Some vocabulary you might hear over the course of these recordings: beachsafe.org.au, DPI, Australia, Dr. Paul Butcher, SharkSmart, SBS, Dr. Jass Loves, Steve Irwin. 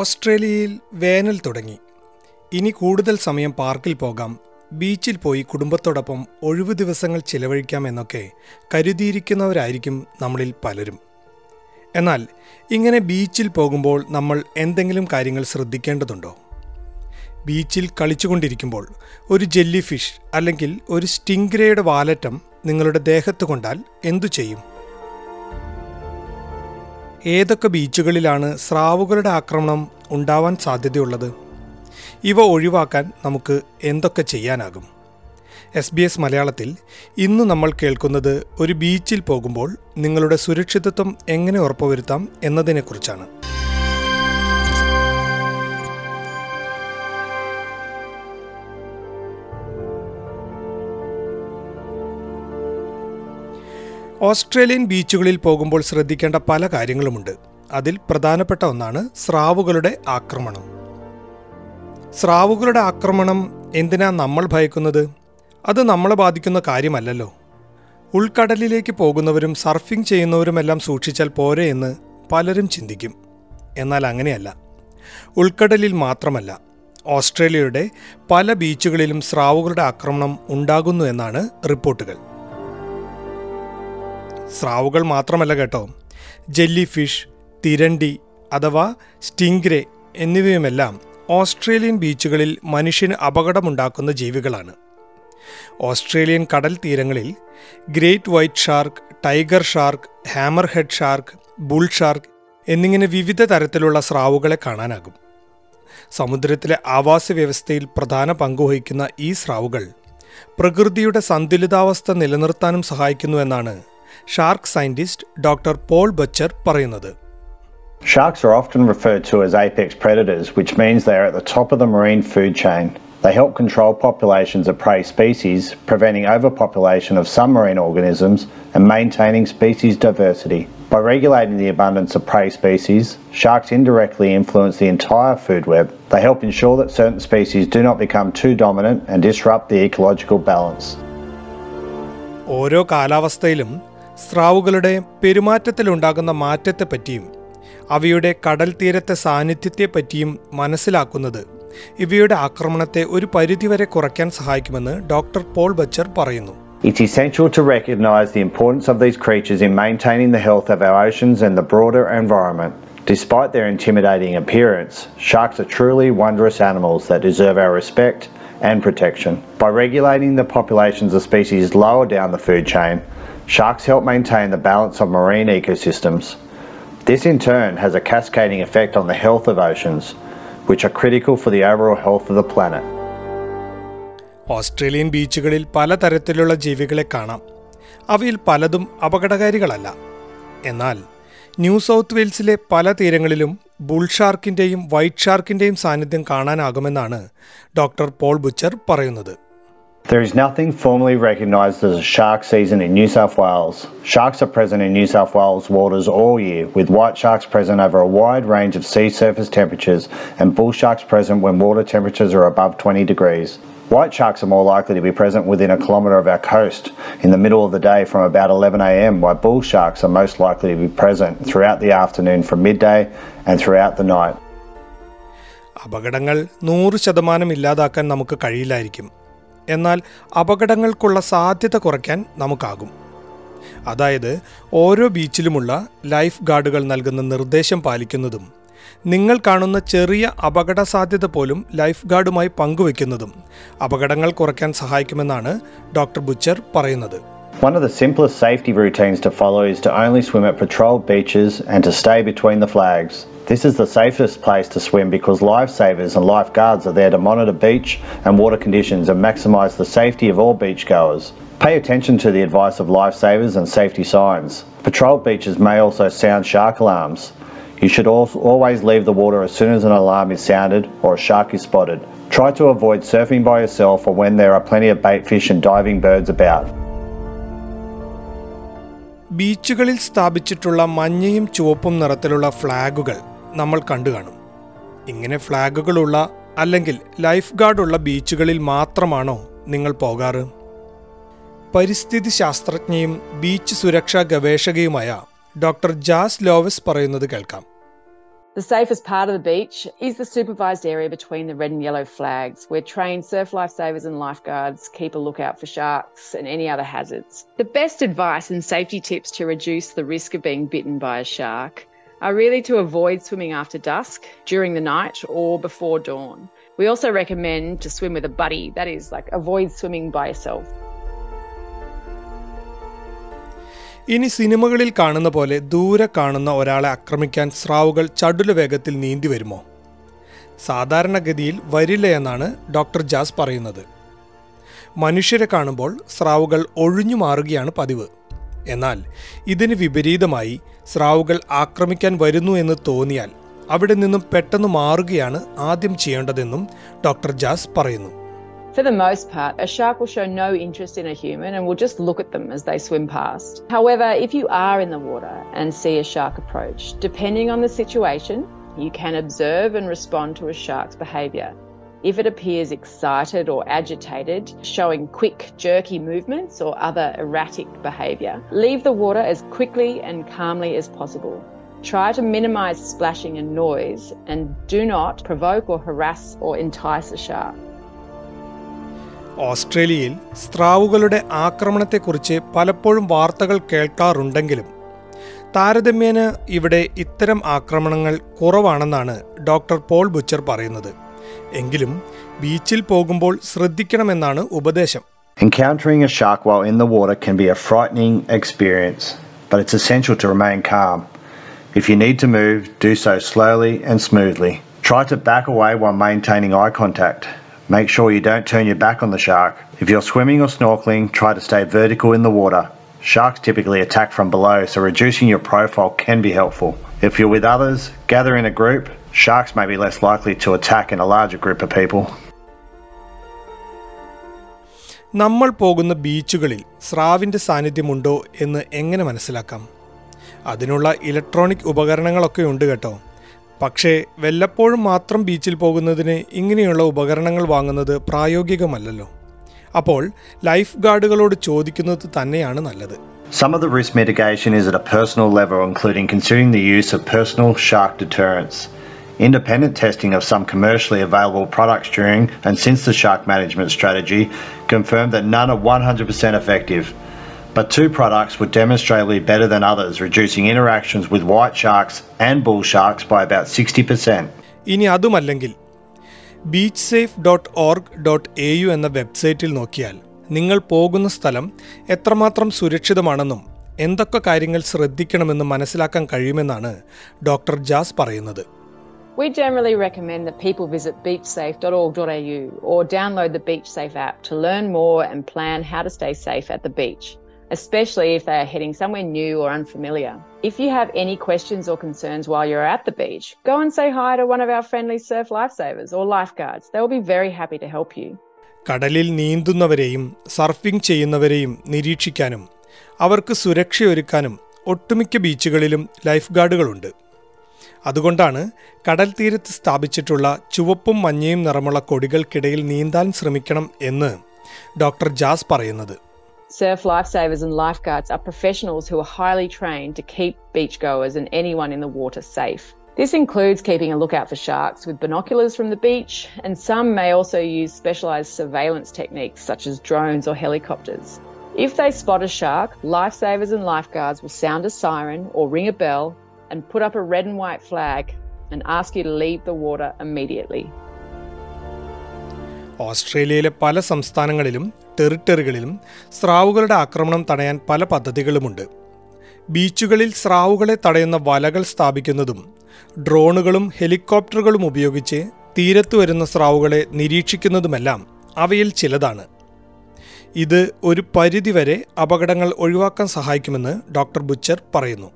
ഓസ്ട്രേലിയയിൽ വേനൽ തുടങ്ങി. ഇനി കൂടുതൽ സമയം പാർക്കിൽ പോകാം, ബീച്ചിൽ പോയി കുടുംബത്തോടൊപ്പം ഒഴിവു ദിവസങ്ങൾ ചിലവഴിക്കാം എന്നൊക്കെ കരുതിയിരിക്കുന്നവരായിരിക്കും നമ്മളിൽ പലരും. എന്നാൽ ഇങ്ങനെ ബീച്ചിൽ പോകുമ്പോൾ നമ്മൾ എന്തെങ്കിലും കാര്യങ്ങൾ ശ്രദ്ധിക്കേണ്ടതുണ്ടോ? ബീച്ചിൽ കളിച്ചുകൊണ്ടിരിക്കുമ്പോൾ ഒരു ജെല്ലി ഫിഷ് അല്ലെങ്കിൽ ഒരു സ്റ്റിംഗ്രയുടെ വാലറ്റം നിങ്ങളുടെ ദേഹത്ത് കൊണ്ടാൽ എന്തു ചെയ്യും? ഏതൊക്കെ ബീച്ചുകളിലാണ് സ്രാവുകളുടെ ആക്രമണം ഉണ്ടാവാൻ സാധ്യതയുള്ളത്? ഇവ ഒഴിവാക്കാൻ നമുക്ക് എന്തൊക്കെ ചെയ്യാനാകും? SBS മലയാളത്തിൽ ഇന്ന് നമ്മൾ കേൾക്കുന്നത് ഒരു ബീച്ചിൽ പോകുമ്പോൾ നിങ്ങളുടെ സുരക്ഷിതത്വം എങ്ങനെ ഉറപ്പുവരുത്താം എന്നതിനെക്കുറിച്ചാണ്. ഓസ്ട്രേലിയൻ ബീച്ചുകളിൽ പോകുമ്പോൾ ശ്രദ്ധിക്കേണ്ട പല കാര്യങ്ങളുമുണ്ട്. അതിൽ പ്രധാനപ്പെട്ട ഒന്നാണ് സ്രാവുകളുടെ ആക്രമണം. സ്രാവുകളുടെ ആക്രമണം എന്തിനാ നമ്മൾ ഭയക്കുന്നത്? അത് നമ്മളെ ബാധിക്കുന്ന കാര്യമല്ലല്ലോ. ഉൾക്കടലിലേക്ക് പോകുന്നവരും സർഫിംഗ് ചെയ്യുന്നവരുമെല്ലാം സൂക്ഷിച്ചാൽ പോരെ എന്ന് പലരും ചിന്തിക്കും. എന്നാൽ അങ്ങനെയല്ല. ഉൾക്കടലിൽ മാത്രമല്ല, ഓസ്ട്രേലിയയുടെ പല ബീച്ചുകളിലും സ്രാവുകളുടെ ആക്രമണം ഉണ്ടാകുന്നു എന്നാണ് റിപ്പോർട്ടുകൾ. സ്രാവുകൾ മാത്രമല്ല കേട്ടോ, ജെല്ലി ഫിഷ്, തിരണ്ടി അഥവാ സ്റ്റിംഗ്രേ എന്നിവയുമെല്ലാം ഓസ്ട്രേലിയൻ ബീച്ചുകളിൽ മനുഷ്യന് അപകടമുണ്ടാക്കുന്ന ജീവികളാണ്. ഓസ്ട്രേലിയൻ കടൽ തീരങ്ങളിൽ great white shark, tiger shark, hammerhead shark, bull shark എന്നിങ്ങനെ വിവിധ തരത്തിലുള്ള സ്രാവുകളെ കാണാനാകും. സമുദ്രത്തിലെ ആവാസ വ്യവസ്ഥയിൽ പ്രധാന പങ്കുവഹിക്കുന്ന ഈ സ്രാവുകൾ പ്രകൃതിയുടെ സന്തുലിതാവസ്ഥ നിലനിർത്താനും സഹായിക്കുന്നുവെന്നാണ് shark scientist Dr. Paul Butcher പറയുന്നത്. Sharks are often referred to as apex predators, which means they are at the top of the marine food chain. They help control populations of prey species, preventing overpopulation of some marine organisms and maintaining species diversity. By regulating the abundance of prey species, sharks indirectly influence the entire food web. They help ensure that certain species do not become too dominant and disrupt the ecological balance. ഓരോ കാലാവസ്ഥയിലും സ്രാവുകളുടെ പെരുമാറ്റത്തിലുണ്ടാകുന്ന മാറ്റത്തെപ്പറ്റിയും അവയുടെ കടൽ തീരത്തെ സാന്നിധ്യത്തെപ്പറ്റിയും മനസ്സിലാക്കുന്നത് ഇവയുടെ ആക്രമണത്തെ ഒരു പരിധിവരെ കുറയ്ക്കാൻ സഹായിക്കുമെന്ന് ഡോക്ടർ പോൾ ബച്ചർ പറയുന്നു. It's essential to recognize the importance of these creatures in maintaining the health of our oceans and the broader environment. Despite their intimidating appearance, sharks are truly wondrous animals that deserve our respect and protection. By regulating the populations of species lower down the food chain, sharks help maintain the balance of marine ecosystems. This in turn has a cascading effect on the health of oceans, which are critical for the overall health of the planet. Australian ബീച്ചുകളിൽ പലതരത്തിലുള്ള ജീവികളെ കാണാം. അവയിൽ പലതും അപകടകാരികളല്ല. എന്നാൽ new south വെയിൽസിലെ പല തീരങ്ങളിലും bull ഷാർക്കിൻ്റെയും white ഷാർക്കിൻ്റെയും സാന്നിധ്യം കാണാനാകുമെന്നാണ് ഡോക്ടർ പോൾ ബുച്ചർ പറയുന്നത്. There is nothing formally recognised as a shark season in New South Wales. Sharks are present in New South Wales waters all year, with white sharks present over a wide range of sea surface temperatures and bull sharks present when water temperatures are above 20 degrees. White sharks are more likely to be present within a kilometre of our coast in the middle of the day from about 11 a.m, while bull sharks are most likely to be present throughout the afternoon from midday and throughout the night. അപകടങ്ങൾ 100% ഇല്ലാതാക്കാൻ നമുക്ക് കഴിയില്ലായിരിക്കും. എന്നാൽ അപകടങ്ങൾക്കുള്ള സാധ്യത കുറയ്ക്കാൻ നമുക്കാകും. അതായത് ഓരോ ബീച്ചിലുമുള്ള life ഗാർഡുകൾ നൽകുന്ന നിർദ്ദേശം പാലിക്കുന്നതും നിങ്ങൾ കാണുന്ന ചെറിയ അപകട സാധ്യത പോലും ലൈഫ് ഗാർഡുമായി പങ്കുവെക്കുന്നതും അപകടങ്ങൾ കുറയ്ക്കാൻ സഹായിക്കുമെന്നാണ് ഡോക്ടർ ബുച്ചർ പറയുന്നത്. One of the simplest safety routines to follow is to only swim at patrolled beaches and to stay between the flags. This is the safest place to swim because lifesavers and lifeguards are there to monitor beach and water conditions and maximise the safety of all beachgoers. Pay attention to the advice of lifesavers and safety signs. Patrolled beaches may also sound shark alarms. You should always leave the water as soon as an alarm is sounded or a shark is spotted. Try to avoid surfing by yourself or when there are plenty of bait fish and diving birds about. ബീച്ചുകളിൽ സ്ഥാപിച്ചിട്ടുള്ള മഞ്ഞയും ചുവപ്പും നിറത്തിലുള്ള ഫ്ലാഗുകൾ നമ്മൾ കണ്ടു കാണും. ഇങ്ങനെ ഫ്ലാഗുകളുള്ള അല്ലെങ്കിൽ ലൈഫ് ഗാർഡുള്ള ബീച്ചുകളിൽ മാത്രമാണോ നിങ്ങൾ പോകാറ്? പരിസ്ഥിതി ശാസ്ത്രജ്ഞയും ബീച്ച് സുരക്ഷാ ഗവേഷകയുമായ ഡോക്ടർ ജാസ് ലോവസ് പറയുന്നത് കേൾക്കാം. The safest part of the beach is the supervised area between the red and yellow flags, where trained surf lifesavers and lifeguards keep a lookout for sharks and any other hazards. The best advice and safety tips to reduce the risk of being bitten by a shark are really to avoid swimming after dusk, during the night, or before dawn. We also recommend to swim with a buddy, that is, avoid swimming by yourself. ഇനി സിനിമകളിൽ കാണുന്ന പോലെ ദൂരെ കാണുന്ന ഒരാളെ ആക്രമിക്കാൻ സ്രാവുകൾ ചടുല വേഗത്തിൽ നീന്തി വരുമോ? സാധാരണഗതിയിൽ വരില്ല എന്നാണ് ഡോക്ടർ ജാസ് പറയുന്നത്. മനുഷ്യരെ കാണുമ്പോൾ സ്രാവുകൾ ഒഴിഞ്ഞു മാറുകയാണ് പതിവ്. എന്നാൽ ഇതിന് വിപരീതമായി സ്രാവുകൾ ആക്രമിക്കാൻ വരുന്നു എന്ന് തോന്നിയാൽ അവിടെ നിന്നും പെട്ടെന്ന് മാറുകയാണ് ആദ്യം ചെയ്യേണ്ടതെന്നും ഡോക്ടർ ജാസ് പറയുന്നു. For the most part, a shark will show no interest in a human and will just look at them as they swim past. However, if you are in the water and see a shark approach, depending on the situation, you can observe and respond to a shark's behaviour. If it appears excited or agitated, showing quick, jerky movements or other erratic behaviour, leave the water as quickly and calmly as possible. Try to minimise splashing and noise and do not provoke or harass or entice a shark. ഓസ്ട്രേലിയയിൽ സ്രാവുകളുടെ ആക്രമണത്തെക്കുറിച്ച് പലപ്പോഴും വാർത്തകൾ കേൾക്കാറുണ്ടെങ്കിലും താരതമ്യേന ഇവിടെ ഇത്തരം ആക്രമണങ്ങൾ കുറവാണെന്നാണ് doctor Paul Butcher പറയുന്നത്. എങ്കിലും ബീച്ചിൽ പോകുമ്പോൾ ശ്രദ്ധിക്കണമെന്നാണ് ഉപദേശം. Encountering a shark while in the water can be a frightening experience, but it's essential to remain calm. If you need to move, do so slowly and smoothly. Try to back away while maintaining eye contact. Make sure you don't turn your back on the shark. If you're swimming or snorkeling, try to stay vertical in the water. Sharks typically attack from below, so reducing your profile can be helpful. If you're with others, gather in a group. Sharks may be less likely to attack in a larger group of people. നമ്മൾ പോകുന്ന ബീച്ചുകളിൽ സ്രാവിൻ്റെ സാന്നിധ്യമുണ്ടോ എന്ന് എങ്ങനെ മനസ്സിലാക്കാം? അതിനുള്ള electronic ഉപകരണങ്ങളൊക്കെ ഉണ്ട് കേട്ടോ. പക്ഷേ വല്ലപ്പോഴും മാത്രം ബീച്ചിൽ പോകുന്നതിന് ഇങ്ങനെയുള്ള ഉപകരണങ്ങൾ വാങ്ങുന്നത് പ്രായോഗികമല്ലല്ലോ. അപ്പോൾ ലൈഫ് ഗാർഡുകളോട് ചോദിക്കുന്നത് തന്നെയാണ് നല്ലത്. Some of the risk mitigation is at a personal level, including considering the use of personal shark deterrents, independent testing of some commercially available products during and since the shark management strategy confirmed that none are 100% effective. But two products were demonstrably better than others, reducing interactions with white sharks and bull sharks by about 60%. ഇനി അതുമല്ലെങ്കിൽ beachsafe.org.au എന്ന വെബ്സൈറ്റിൽ നോക്കിയാൽ നിങ്ങൾ പോകുന്ന സ്ഥലം എത്രമാത്രം സുരക്ഷിതമാണെന്നും എന്തൊക്കെ കാര്യങ്ങൾ ശ്രദ്ധിക്കണമെന്നും മനസ്സിലാക്കാൻ കഴിയുമെന്നാണ് ഡോക്ടർ ജാസ് പറയുന്നത്. We generally recommend that people visit beachsafe.org.au or download the BeachSafe app to learn more and plan how to stay safe at the beach, especially if they are heading somewhere new or unfamiliar. If you have any questions or concerns while you're at the beach, go and say hi to one of our friendly surf lifesavers or lifeguards. They will be very happy to help you. കടലിൽ നീന്തുന്നവരെയും surfing ചെയ്യുന്നവരെയും നിരീക്ഷിക്കാനും അവർക്ക് സുരക്ഷയൊരുക്കാനും ഒട്ടുമിക്ക ബീച്ചുകളിലും life ഗാർഡുകളുണ്ട്. അതുകൊണ്ടാണ് കടൽ തീരത്ത് സ്ഥാപിച്ചിട്ടുള്ള ചുവപ്പും മഞ്ഞയും നിറമുള്ള കൊടികൾക്കിടയിൽ നീന്താൻ ശ്രമിക്കണം എന്ന് ഡോക്ടർ ജാസ് പറയുന്നത്. Surf lifesavers and lifeguards are professionals who are highly trained to keep beachgoers and anyone in the water safe. This includes keeping a lookout for sharks with binoculars from the beach, and some may also use specialised surveillance techniques such as drones or helicopters. If they spot a shark, lifesavers and lifeguards will sound a siren or ring a bell and put up a red and white flag and ask you to leave the water immediately. ഓസ്ട്രേലിയയിലെ പല സംസ്ഥാനങ്ങളിലും ടെറിട്ടറികളിലും സ്രാവുകളുടെ ആക്രമണം തടയാൻ പല പദ്ധതികളുമുണ്ട്. ബീച്ചുകളിൽ സ്രാവുകളെ തടയുന്ന വലകൾ സ്ഥാപിക്കുന്നതും ഡ്രോണുകളും ഹെലികോപ്റ്ററുകളും ഉപയോഗിച്ച് തീരത്ത് വരുന്ന സ്രാവുകളെ നിരീക്ഷിക്കുന്നതുമെല്ലാം അവയിൽ ചിലതാണ്. ഇത് ഒരു പരിധിവരെ അപകടങ്ങൾ ഒഴിവാക്കാൻ സഹായിക്കുമെന്ന് ഡോക്ടർ ബുച്ചർ പറയുന്നു.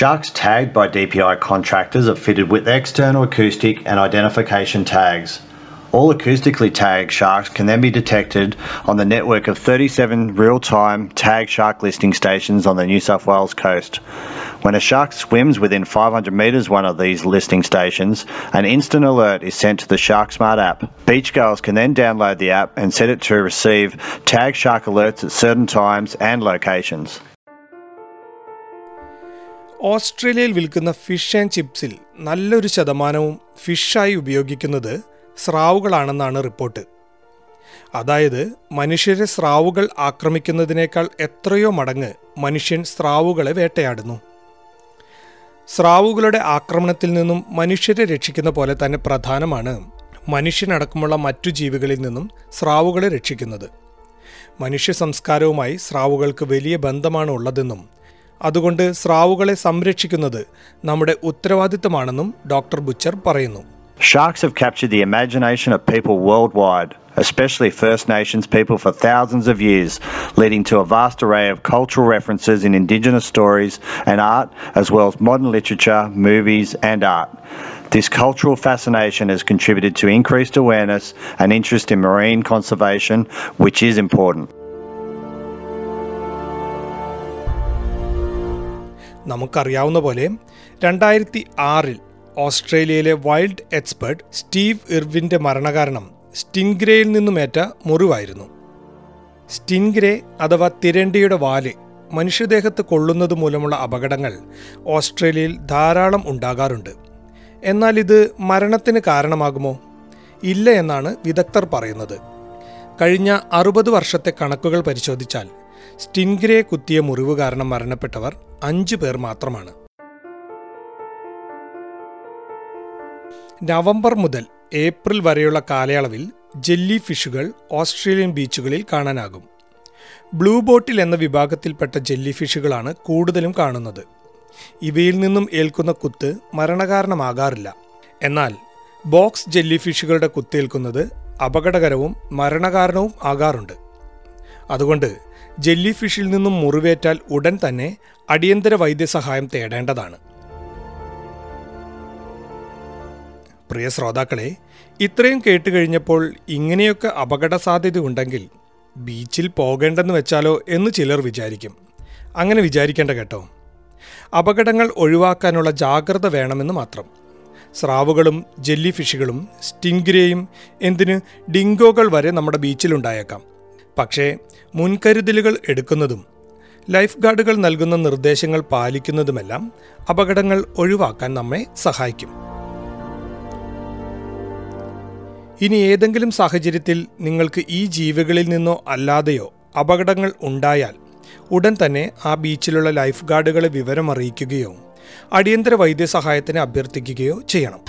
Sharks tagged by DPI contractors are fitted with external acoustic and identification tags. All acoustically tagged sharks can then be detected on the network of 37 real-time tagged shark listing stations on the New South Wales coast. When a shark swims within 500 metres of one of these listing stations, an instant alert is sent to the SharkSmart app. Beachgoers can then download the app and set it to receive tagged shark alerts at certain times and locations. ഓസ്ട്രേലിയയിൽ വിൽക്കുന്ന fish and ചിപ്സിൽ നല്ലൊരു ശതമാനവും ഫിഷായി ഉപയോഗിക്കുന്നത് സ്രാവുകളാണെന്നാണ് report. അതായത് മനുഷ്യരെ സ്രാവുകൾ ആക്രമിക്കുന്നതിനേക്കാൾ എത്രയോ മടങ്ങ് മനുഷ്യൻ സ്രാവുകളെ വേട്ടയാടുന്നു. സ്രാവുകളുടെ ആക്രമണത്തിൽ നിന്നും മനുഷ്യരെ രക്ഷിക്കുന്ന പോലെ തന്നെ പ്രധാനമാണ് മനുഷ്യനടക്കമുള്ള മറ്റു ജീവികളിൽ നിന്നും സ്രാവുകളെ രക്ഷിക്കുന്നത്. മനുഷ്യ സംസ്കാരവുമായി സ്രാവുകൾക്ക് വലിയ ബന്ധമാണ് ഉള്ളതെന്നും അതുകൊണ്ട് സ്രാവുകളെ സംരക്ഷിക്കുന്നത് നമ്മുടെ ഉത്തരവാദിത്തമാണെന്നും ഡോക്ടർ ബുച്ചർ പറയുന്നു. Sharks have captured the imagination of people worldwide, especially First Nations people, for thousands of years, leading to a vast array of cultural references in Indigenous stories and art, as well as modern literature, movies and art. This cultural fascination has contributed to increased awareness and interest in marine conservation, which is important. നമുക്കറിയാവുന്ന പോലെ 2006 ഓസ്ട്രേലിയയിലെ wild expert Steve ഇർവിൻ്റെ മരണകാരണം സ്റ്റിൻഗ്രേയിൽ നിന്നുമേറ്റ മുറിവായിരുന്നു. സ്റ്റിൻഗ്രേ അഥവാ തിരണ്ടിയുടെ വാല് മനുഷ്യദേഹത്ത് കൊള്ളുന്നത് മൂലമുള്ള അപകടങ്ങൾ ഓസ്ട്രേലിയയിൽ ധാരാളം ഉണ്ടാകാറുണ്ട്. എന്നാൽ ഇത് മരണത്തിന് കാരണമാകുമോ? ഇല്ല എന്നാണ് വിദഗ്ധർ പറയുന്നത്. കഴിഞ്ഞ 60 വർഷത്തെ കണക്കുകൾ പരിശോധിച്ചാൽ സ്റ്റിൻഗ്രേ കുത്തിയ മുറിവ് കാരണം മരണപ്പെട്ടവർ 5 പേർ മാത്രമാണ്. നവംബർ മുതൽ ഏപ്രിൽ വരെയുള്ള കാലയളവിൽ ജെല്ലി ഫിഷുകൾ ഓസ്ട്രേലിയൻ ബീച്ചുകളിൽ കാണാനാകും. ബ്ലൂ ബോട്ടിൽ എന്ന വിഭാഗത്തിൽപ്പെട്ട ജെല്ലി ഫിഷുകളാണ് കൂടുതലും കാണുന്നത്. ഇവയിൽ നിന്നും ഏൽക്കുന്ന കുത്ത് മരണകാരണമാകാറില്ല. എന്നാൽ ബോക്സ് ജെല്ലി ഫിഷുകളുടെ കുത്തേൽക്കുന്നത് അപകടകരവും മരണകാരണവും ആകാറുണ്ട്. അതുകൊണ്ട് ജെല്ലി ഫിഷിൽ നിന്നും മുറിവേറ്റാൽ ഉടൻ തന്നെ അടിയന്തര വൈദ്യസഹായം തേടേണ്ടതാണ്. പ്രിയ ശ്രോതാക്കളെ, ഇത്രയും കേട്ടുകഴിഞ്ഞപ്പോൾ ഇങ്ങനെയൊക്കെ അപകട സാധ്യത ഉണ്ടെങ്കിൽ ബീച്ചിൽ പോകേണ്ടെന്ന് വെച്ചാലോ എന്ന് ചിലർ വിചാരിക്കും. അങ്ങനെ വിചാരിക്കേണ്ട കേട്ടോ. അപകടങ്ങൾ ഒഴിവാക്കാനുള്ള ജാഗ്രത വേണമെന്ന് മാത്രം. സ്രാവുകളും ജെല്ലി ഫിഷുകളും സ്റ്റിൻഗ്രേയും, എന്തിന് ഡിങ്കോകൾ വരെ നമ്മുടെ ബീച്ചിലുണ്ടായേക്കാം. പക്ഷേ മുൻകരുതലുകൾ എടുക്കുന്നതും ലൈഫ് ഗാർഡുകൾ നൽകുന്ന നിർദ്ദേശങ്ങൾ പാലിക്കുന്നതുമെല്ലാം അപകടങ്ങൾ ഒഴിവാക്കാൻ നമ്മെ സഹായിക്കും. ഇനി ഏതെങ്കിലും സാഹചര്യത്തിൽ നിങ്ങൾക്ക് ഈ ജീവികളിൽ നിന്നോ അല്ലാതെയോ അപകടങ്ങൾ ഉണ്ടായാൽ ഉടൻ തന്നെ ആ ബീച്ചിലുള്ള ലൈഫ് ഗാർഡുകളെ വിവരം അറിയിക്കുകയോ അടിയന്തര വൈദ്യസഹായത്തിന് അഭ്യർത്ഥിക്കുകയോ ചെയ്യണം.